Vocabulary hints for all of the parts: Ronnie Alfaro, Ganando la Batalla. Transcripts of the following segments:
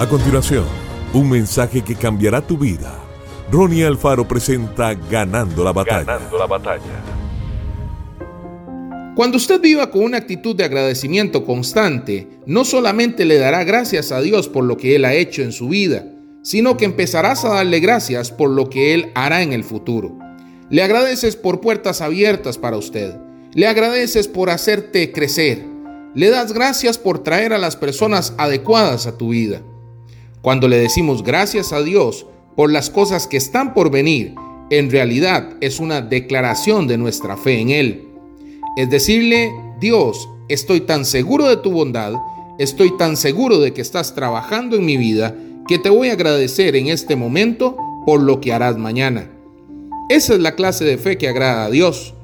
A continuación, un mensaje que cambiará tu vida. Ronnie Alfaro presenta Ganando la Batalla. Ganando la Batalla. Cuando usted viva con una actitud de agradecimiento constante, no solamente le dará gracias a Dios por lo que Él ha hecho en su vida, sino que empezarás a darle gracias por lo que Él hará en el futuro. Le agradeces por puertas abiertas para usted. Le agradeces por hacerte crecer. Le das gracias por traer a las personas adecuadas a tu vida. Cuando le decimos gracias a Dios por las cosas que están por venir, en realidad es una declaración de nuestra fe en Él. Es decirle: Dios, estoy tan seguro de tu bondad, estoy tan seguro de que estás trabajando en mi vida, que te voy a agradecer en este momento por lo que harás mañana. Esa es la clase de fe que agrada a Dios.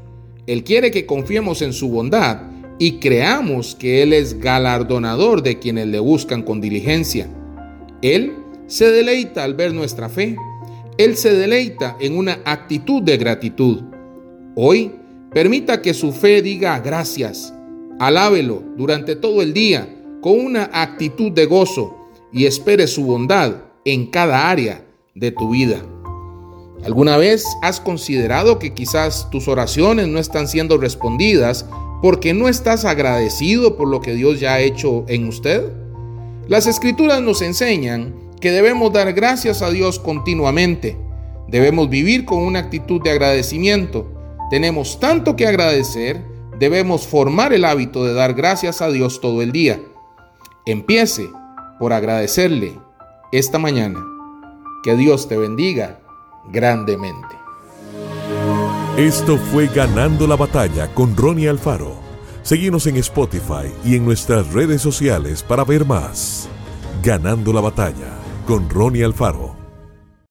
Él quiere que confiemos en su bondad y creamos que Él es galardonador de quienes le buscan con diligencia. Él se deleita al ver nuestra fe. Él se deleita en una actitud de gratitud. Hoy, permita que su fe diga gracias. Alábelo durante todo el día con una actitud de gozo y espere su bondad en cada área de tu vida. ¿Alguna vez has considerado que quizás tus oraciones no están siendo respondidas porque no estás agradecido por lo que Dios ya ha hecho en usted? Las Escrituras nos enseñan que debemos dar gracias a Dios continuamente. Debemos vivir con una actitud de agradecimiento. Tenemos tanto que agradecer, debemos formar el hábito de dar gracias a Dios todo el día. Empiece por agradecerle esta mañana. Que Dios te bendiga grandemente. Esto fue Ganando la Batalla con Ronnie Alfaro. Síguenos en Spotify y en nuestras redes sociales para ver más. Ganando la Batalla con Ronnie Alfaro.